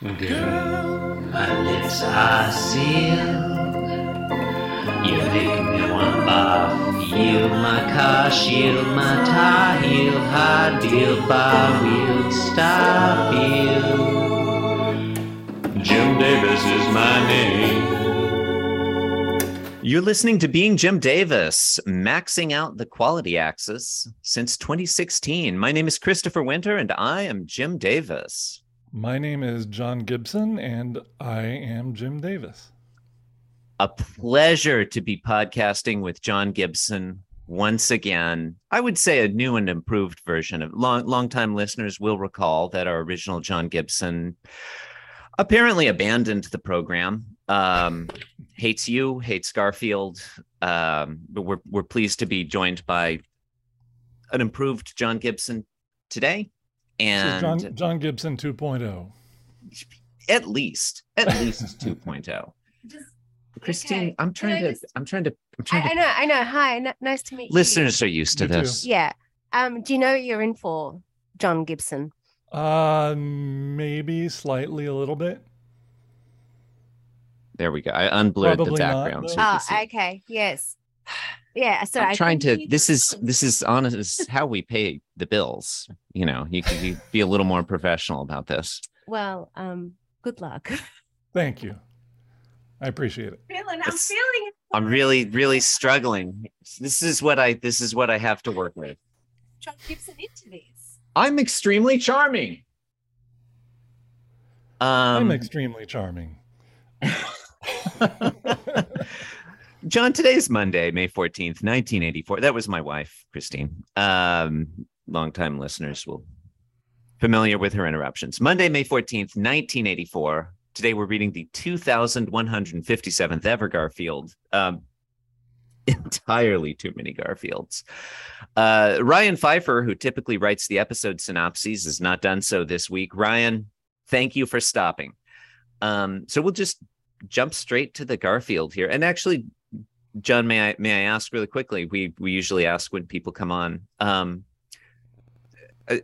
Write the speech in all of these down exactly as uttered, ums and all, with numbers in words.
Girl, my lips are sealed. You make me want to barf. Yield my car, shield my tie, heel, hard deal, bar wheel, stop you. Jim Davis is my name. You're listening to Being Jim Davis, maxing out the quality axis since twenty sixteen. My name is Christopher Winter, and I am Jim Davis. My name is John Gibson, and I am Jim Davis. A pleasure to be podcasting with John Gibson once again. I would say a new and improved version of long, long-time listeners will recall that our original John Gibson apparently abandoned the program. Um, hates you, hates Garfield. Um, but we're we're pleased to be joined by an improved John Gibson today. And this is John, John Gibson two point oh. At least, at least two point oh. Just, Christine, okay. I'm trying to, just, I'm trying to, I'm trying to. I, I know, I know. Hi, n- nice to meet listeners you. Listeners are used to you this. Too. Yeah. Um. Do you know what you're in for, John Gibson? Uh, maybe slightly a little bit. There we go. I unblurred Probably the background. Not, so oh, okay. Yes. Yeah, so I'm I trying to. This is this is honest. This is how we pay the bills. You know, you could you be a little more professional about this. Well, um, good luck. Thank you. I appreciate it. Feeling, I'm it's, feeling. I'm really, really struggling. This is what I. This is what I have to work with. John Gibson into these. I'm extremely charming. Um, I'm extremely charming. John, today's Monday, May fourteenth, nineteen eighty-four. That was my wife, Christine. Um, longtime listeners will be familiar with her interruptions. Monday, May fourteenth, nineteen eighty-four. Today, we're reading the two thousand one hundred fifty-seventh ever Garfield. Um, entirely too many Garfields. Uh, Ryan Pfeiffer, who typically writes the episode synopses, has not done so this week. Ryan, thank you for stopping. Um, so we'll just jump straight to the Garfield here. And actually, John, may I may I ask really quickly? We we usually ask when people come on. Um, I,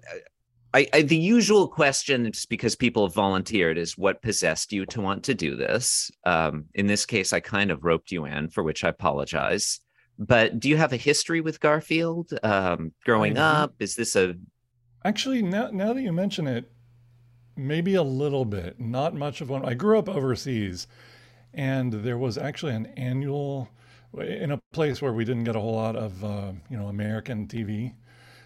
I, I, the usual question, just because people have volunteered, is what possessed you to want to do this? Um, in this case, I kind of roped you in, for which I apologize. But do you have a history with Garfield? Um, growing up, is this a? Actually, now now that you mention it, maybe a little bit. Not much of one. I grew up overseas, and there was actually an annual. In a place where we didn't get a whole lot of, uh, you know, American T V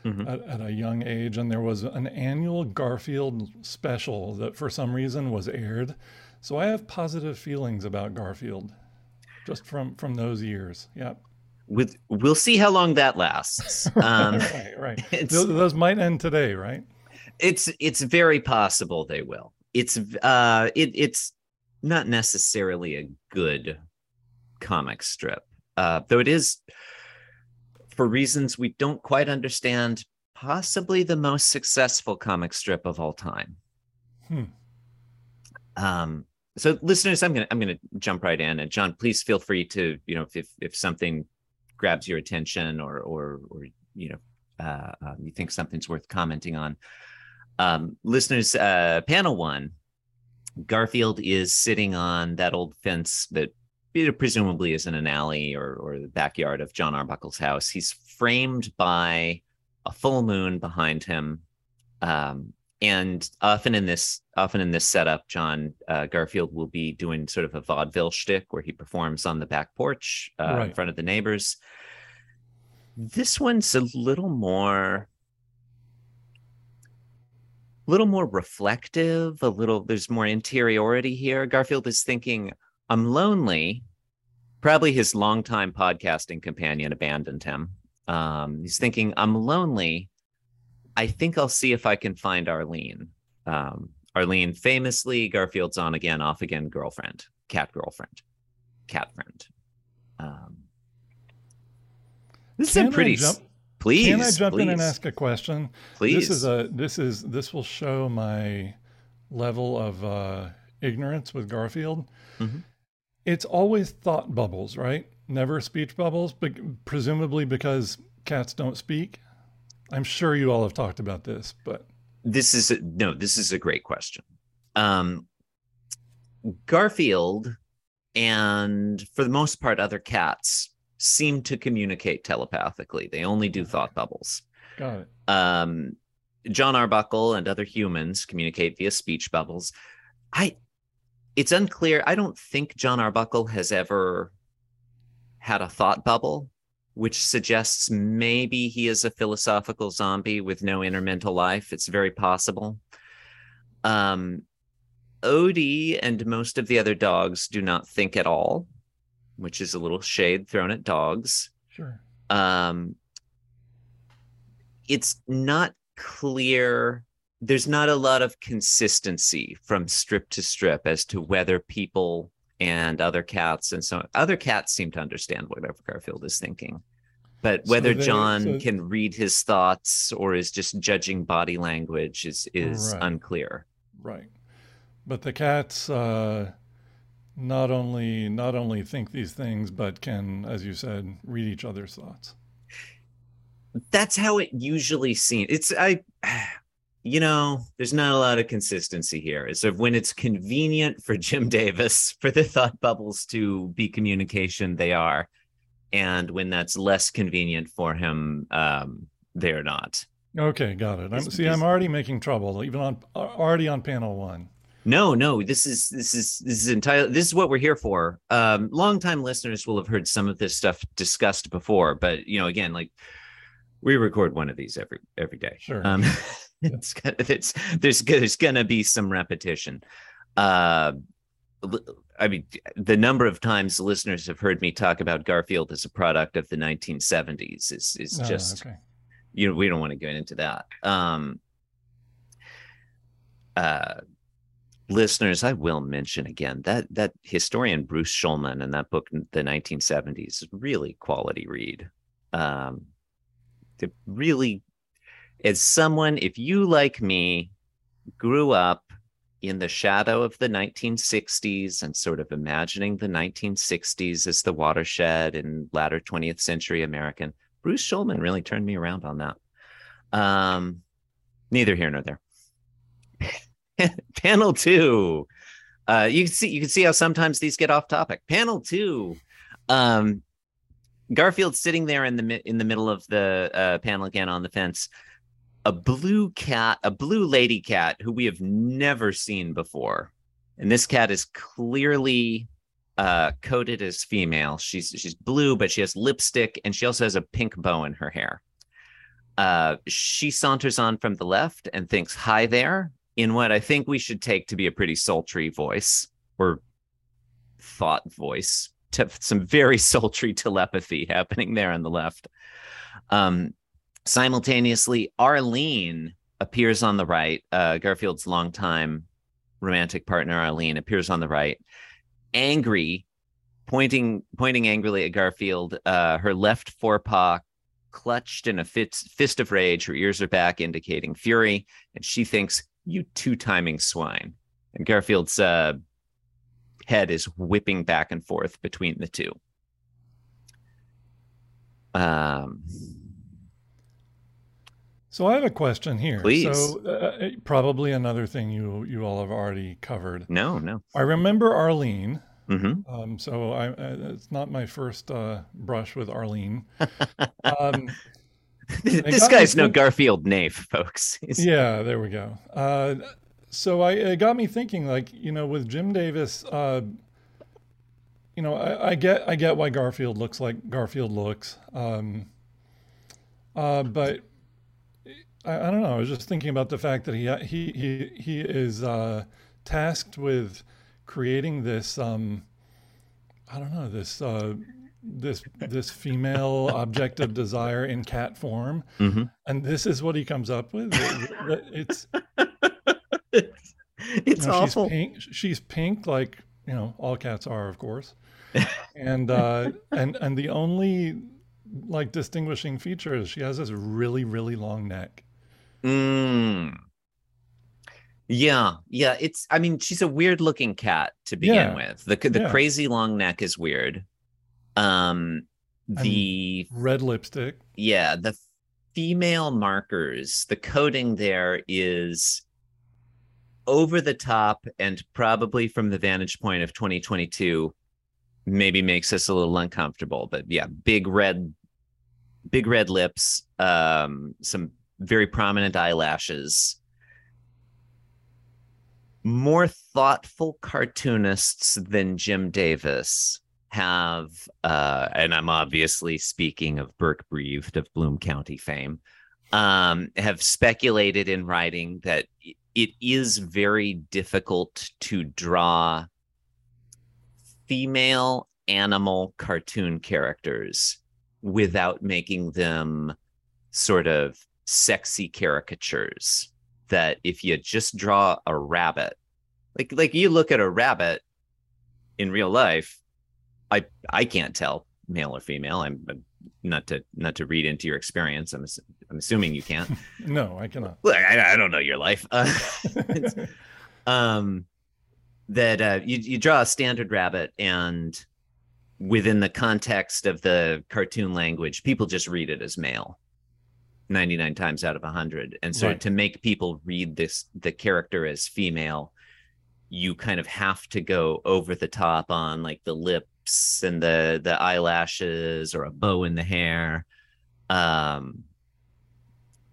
mm-hmm. at, at a young age. And there was an annual Garfield special that for some reason was aired. So I have positive feelings about Garfield just from, from those years. Yeah. With, we'll see how long that lasts. Um, right, right. Those, those might end today, right? It's, it's very possible they will. It's, uh, it, it's not necessarily a good comic strip. Uh, though it is, for reasons we don't quite understand, possibly the most successful comic strip of all time. Hmm. Um, so, listeners, I'm gonna I'm gonna jump right in, and John, please feel free to, you know, if if something grabs your attention or or or you know uh, uh, you think something's worth commenting on. Um, listeners, uh, panel one, Garfield is sitting on that old fence that. It presumably is in an alley or, or the backyard of John Arbuckle's house. He's framed by a full moon behind him. Um, and often in this often in this setup, John uh, Garfield will be doing sort of a vaudeville shtick where he performs on the back porch uh, right. in front of the neighbors. This one's a little more... A little more reflective, a little... There's more interiority here. Garfield is thinking... I'm lonely. Probably his longtime podcasting companion abandoned him. Um, he's thinking, I'm lonely. I think I'll see if I can find Arlene. Um, Arlene, famously, Garfield's on again, off again, girlfriend, cat girlfriend, cat friend. Um, this can is a pretty... Jump, please, Can I jump please. in and ask a question? Please. This is a, this is, this will show my level of uh, ignorance with Garfield. Mm-hmm. It's always thought bubbles, right? Never speech bubbles, but presumably because cats don't speak. I'm sure you all have talked about this, but this is a, no, this is a great question. Um, Garfield and, for the most part, other cats seem to communicate telepathically. They only do thought bubbles. Got it. Um, John Arbuckle and other humans communicate via speech bubbles. I, it's unclear. I don't think John Arbuckle has ever had a thought bubble, which suggests maybe he is a philosophical zombie with no inner mental life. It's very possible. Um, Odie and most of the other dogs do not think at all, which is a little shade thrown at dogs. Sure. Um, it's not clear. There's not a lot of consistency from strip to strip as to whether people and other cats and so other cats seem to understand whatever Garfield is thinking, but whether so they, John so, can read his thoughts or is just judging body language is, is right. unclear. Right. But the cats uh, not only not only think these things, but can, as you said, read each other's thoughts. That's how it usually seems. It's I, you know, there's not a lot of consistency here. It's sort of when it's convenient for Jim Davis for the thought bubbles to be communication, they are, and when that's less convenient for him, um, they're not. Okay, got it. I'm, see, I'm already making trouble, even on already on panel one. No, no, this is this is this is entirely this is what we're here for. Um, longtime listeners will have heard some of this stuff discussed before, but you know, again, like we record one of these every every day. Sure, um, yeah. it's, it's there's there's gonna be some repetition. Uh, I mean, the number of times listeners have heard me talk about Garfield as a product of the nineteen seventies is is oh, just okay. you know we don't want to get into that. Um, uh, Listeners, I will mention again that that historian Bruce Schulman and that book, The nineteen seventies, is really quality read. Um, to really, as someone, if you like me, grew up in the shadow of the nineteen sixties and sort of imagining the nineteen sixties as the watershed in latter twentieth century American, Bruce Schulman really turned me around on that. Um, neither here nor there. Panel two, uh, you can see you can see how sometimes these get off topic. Panel two, um, Garfield sitting there in the in the middle of the uh, panel again on the fence. A blue cat, a blue lady cat who we have never seen before, and this cat is clearly uh, coded as female. She's she's blue, but she has lipstick and she also has a pink bow in her hair. Uh, she saunters on from the left and thinks, "Hi there," in what I think we should take to be a pretty sultry voice or thought voice, to some very sultry telepathy happening there on the left. Um, simultaneously, Arlene appears on the right. Uh, Garfield's longtime romantic partner, Arlene, appears on the right, angry, pointing pointing angrily at Garfield, uh, her left forepaw clutched in a fist, fist of rage. Her ears are back, indicating fury, and she thinks, "You two-timing swine." And Garfield's uh, head is whipping back and forth between the two. Um, so I have a question here. Please. So uh, probably another thing you you all have already covered. No, no. I remember Arlene. Mm-hmm. Um, so I, I, it's not my first uh, brush with Arlene. Um This guy's no Garfield naif, folks. Yeah, there we go. Uh, so I, it got me thinking, like, you know, with Jim Davis, uh, you know, I, I get I get why Garfield looks like Garfield looks. Um, uh, but I, I don't know. I was just thinking about the fact that he he he he is uh, tasked with creating this. Um, I don't know this. Uh, this this female object of desire in cat form, mm-hmm. and this is what he comes up with. It, it, it's it's you know, awful. She's pink she's pink, like, you know, all cats are, of course, and uh and and the only, like, distinguishing feature is she has this really really long neck. mm. Yeah, yeah. It's, I mean, she's a weird looking cat to begin yeah. with. The the yeah. crazy long neck is weird. Um, the and red lipstick. Yeah, the female markers, the coding there is over the top and probably from the vantage point of twenty twenty-two maybe makes us a little uncomfortable. But yeah, big red, big red lips, um, some very prominent eyelashes. More thoughtful cartoonists than Jim Davis have, uh, and I'm obviously speaking of Burke Breathed of Bloom County fame, um, have speculated in writing that it is very difficult to draw female animal cartoon characters without making them sort of sexy caricatures. That if you just draw a rabbit, like like you look at a rabbit in real life, I I can't tell male or female. I'm, I'm not to not to read into your experience. I'm I'm assuming you can't. No, I cannot. Well, I, I don't know your life. Uh, um, that uh, you you draw a standard rabbit, and within the context of the cartoon language, people just read it as male ninety-nine times out of one hundred. And so right. to make people read this, the character as female, you kind of have to go over the top on like the lips and the the eyelashes or a bow in the hair. Um,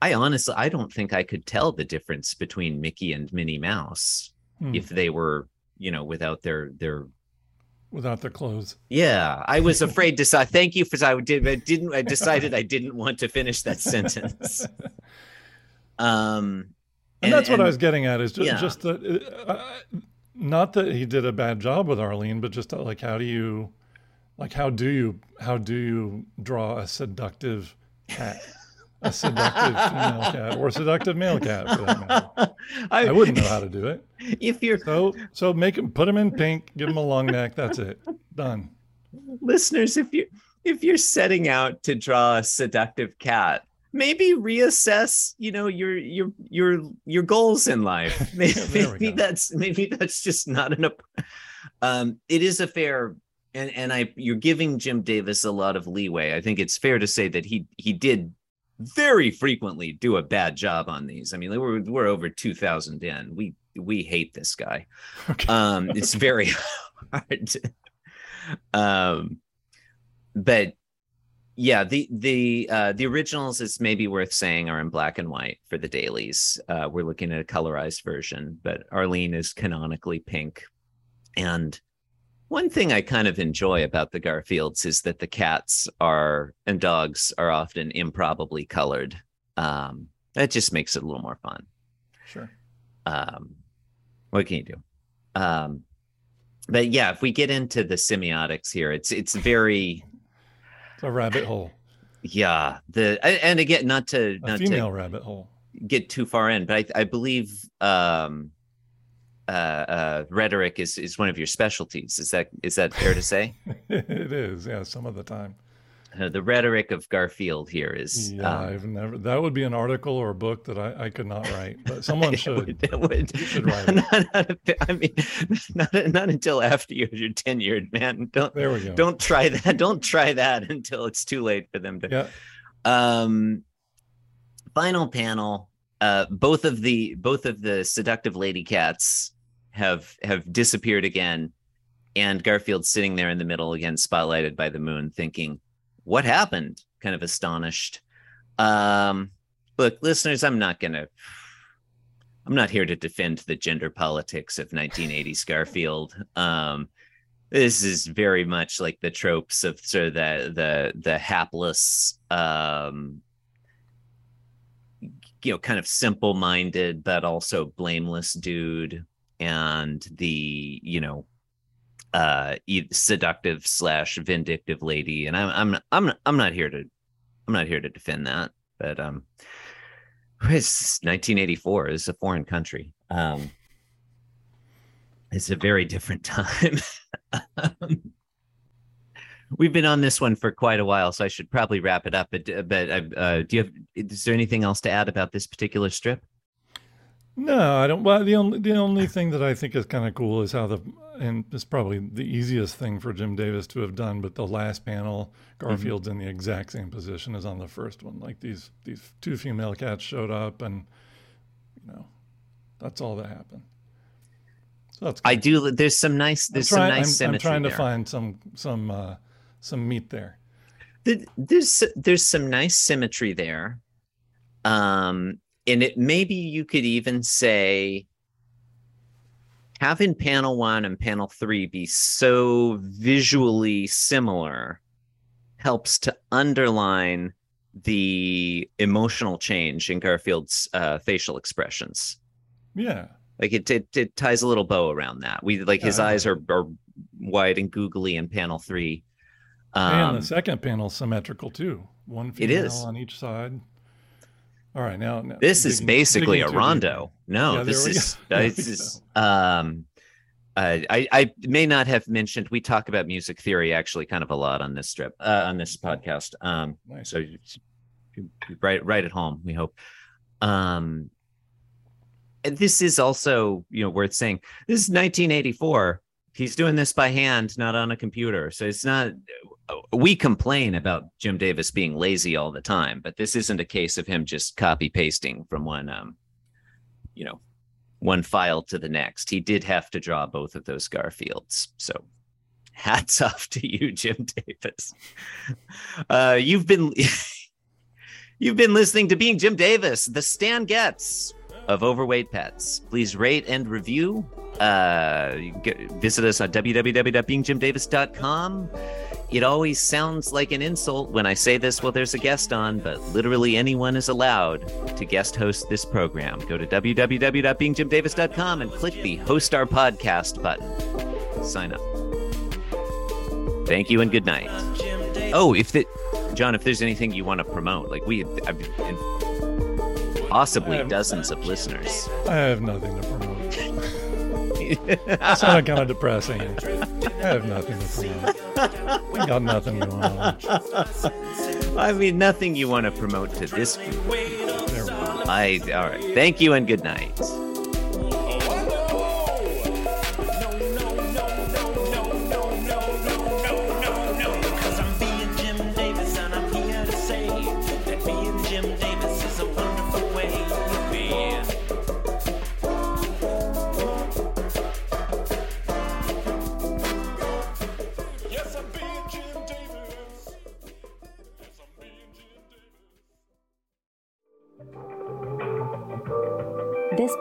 I honestly, I don't think I could tell the difference between Mickey and Minnie Mouse hmm. if they were, you know, without their their without their clothes. Yeah, I was afraid to say thank you for I did I didn't I decided I didn't want to finish that sentence. Um, and, and that's what and, I was getting at is just, yeah. just that uh, not that he did a bad job with Arlene, but just like how do you like how do you how do you draw a seductive cat? A seductive female cat or seductive male cat for that matter. I, I wouldn't know how to do it. If you're so so make him put him in pink, give him a long neck, that's it. Done. Listeners, if you if you're setting out to draw a seductive cat, maybe reassess, you know, your your your your goals in life. Maybe, yeah, maybe that's maybe that's just not an um it is a fair and and I you're giving Jim Davis a lot of leeway. I think it's fair to say that he he did very frequently do a bad job on these. I mean, we're we're over two thousand in. We we hate this guy. Okay. Um, it's very hard. To, um, but yeah, the the uh, the originals, it's maybe worth saying, are in black and white for the dailies. Uh, we're looking at a colorized version, but Arlene is canonically pink. And one thing I kind of enjoy about the Garfields is that the cats are and dogs are often improbably colored. Um, that just makes it a little more fun. Sure. Um, what can you do? Um, but yeah, if we get into the semiotics here, it's it's very it's a rabbit hole. Yeah. The and again, not to a not female to rabbit hole. Get too far in, but I, I believe. Um, Uh, uh, rhetoric is, is one of your specialties. Is that is that fair to say? It is, yeah, some of the time. Uh, the rhetoric of Garfield here is... Yeah, um, I've never... That would be an article or a book that I, I could not write, but someone should, it would, it would. should write it. Not, not, I mean, not, not until after you're, you're tenured, man. Don't, there we go. Don't try that. Don't try that until it's too late for them to... Yeah. Um, final panel. Uh, both of the both of the seductive lady cats have have disappeared again, and Garfield's sitting there in the middle again, spotlighted by the moon, thinking, what happened? Kind of astonished. Um, look, listeners, I'm not gonna I'm not here to defend the gender politics of nineteen eighties Garfield. Um, this is very much like the tropes of sort of the the the hapless, um, you know, kind of simple-minded but also blameless dude, and the, you know, uh, seductive slash vindictive lady, and I'm I'm I'm I'm not here to I'm not here to defend that, but um, it's nineteen eighty-four. It's a foreign country. Um, it's a very different time. um, we've been on this one for quite a while, so I should probably wrap it up. But but uh, do you have? Is there anything else to add about this particular strip? No, I don't. Well, the only the only thing that I think is kind of cool is how the, and it's probably the easiest thing for Jim Davis to have done, but the last panel, Garfield's mm-hmm. in the exact same position as on the first one. Like these these two female cats showed up, and you know, that's all that happened. So that's good. I do. There's some nice. There's trying, some nice I'm, symmetry. I'm trying to there. find some some uh, some meat there. The, there's there's some nice symmetry there, um, and it maybe you could even say having panel one and panel three be so visually similar helps to underline the emotional change in Garfield's uh, facial expressions. Yeah. Like it, it it ties a little bow around that. We like his yeah. eyes are, are wide and googly in panel three. Um, and the second panel symmetrical too. One female on each side. All right, now, now this digging, is basically a rondo. Deep. No, yeah, this is this is um uh, I I may not have mentioned we talk about music theory actually kind of a lot on this strip uh, on this podcast. Um nice. So you, you, right right at home, we hope. Um This is also, you know, worth saying. This is nineteen eighty-four. He's doing this by hand, not on a computer. So it's not. We complain about Jim Davis being lazy all the time, but this isn't a case of him just copy pasting from one, um, you know, one file to the next. He did have to draw both of those Garfields. So hats off to you, Jim Davis. Uh, you've been you've been listening to Being Jim Davis, the Stan Getz of Overweight Pets. Please rate and review. Uh, get, visit us on w w w dot being jim davis dot com. It always sounds like an insult when I say this while there's a guest on, but literally anyone is allowed to guest host this program. Go to w w w dot being jim davis dot com and click the Host Our Podcast button. Sign up. Thank you and good night. Oh, if the, John, if there's anything you want to promote, like we... I mean, possibly have, dozens of listeners. I have nothing to promote. That's not kind of depressing. I have nothing to promote. We got nothing going on. I mean, nothing you want to promote to this group. There we go. I, all right. Thank you and good night. This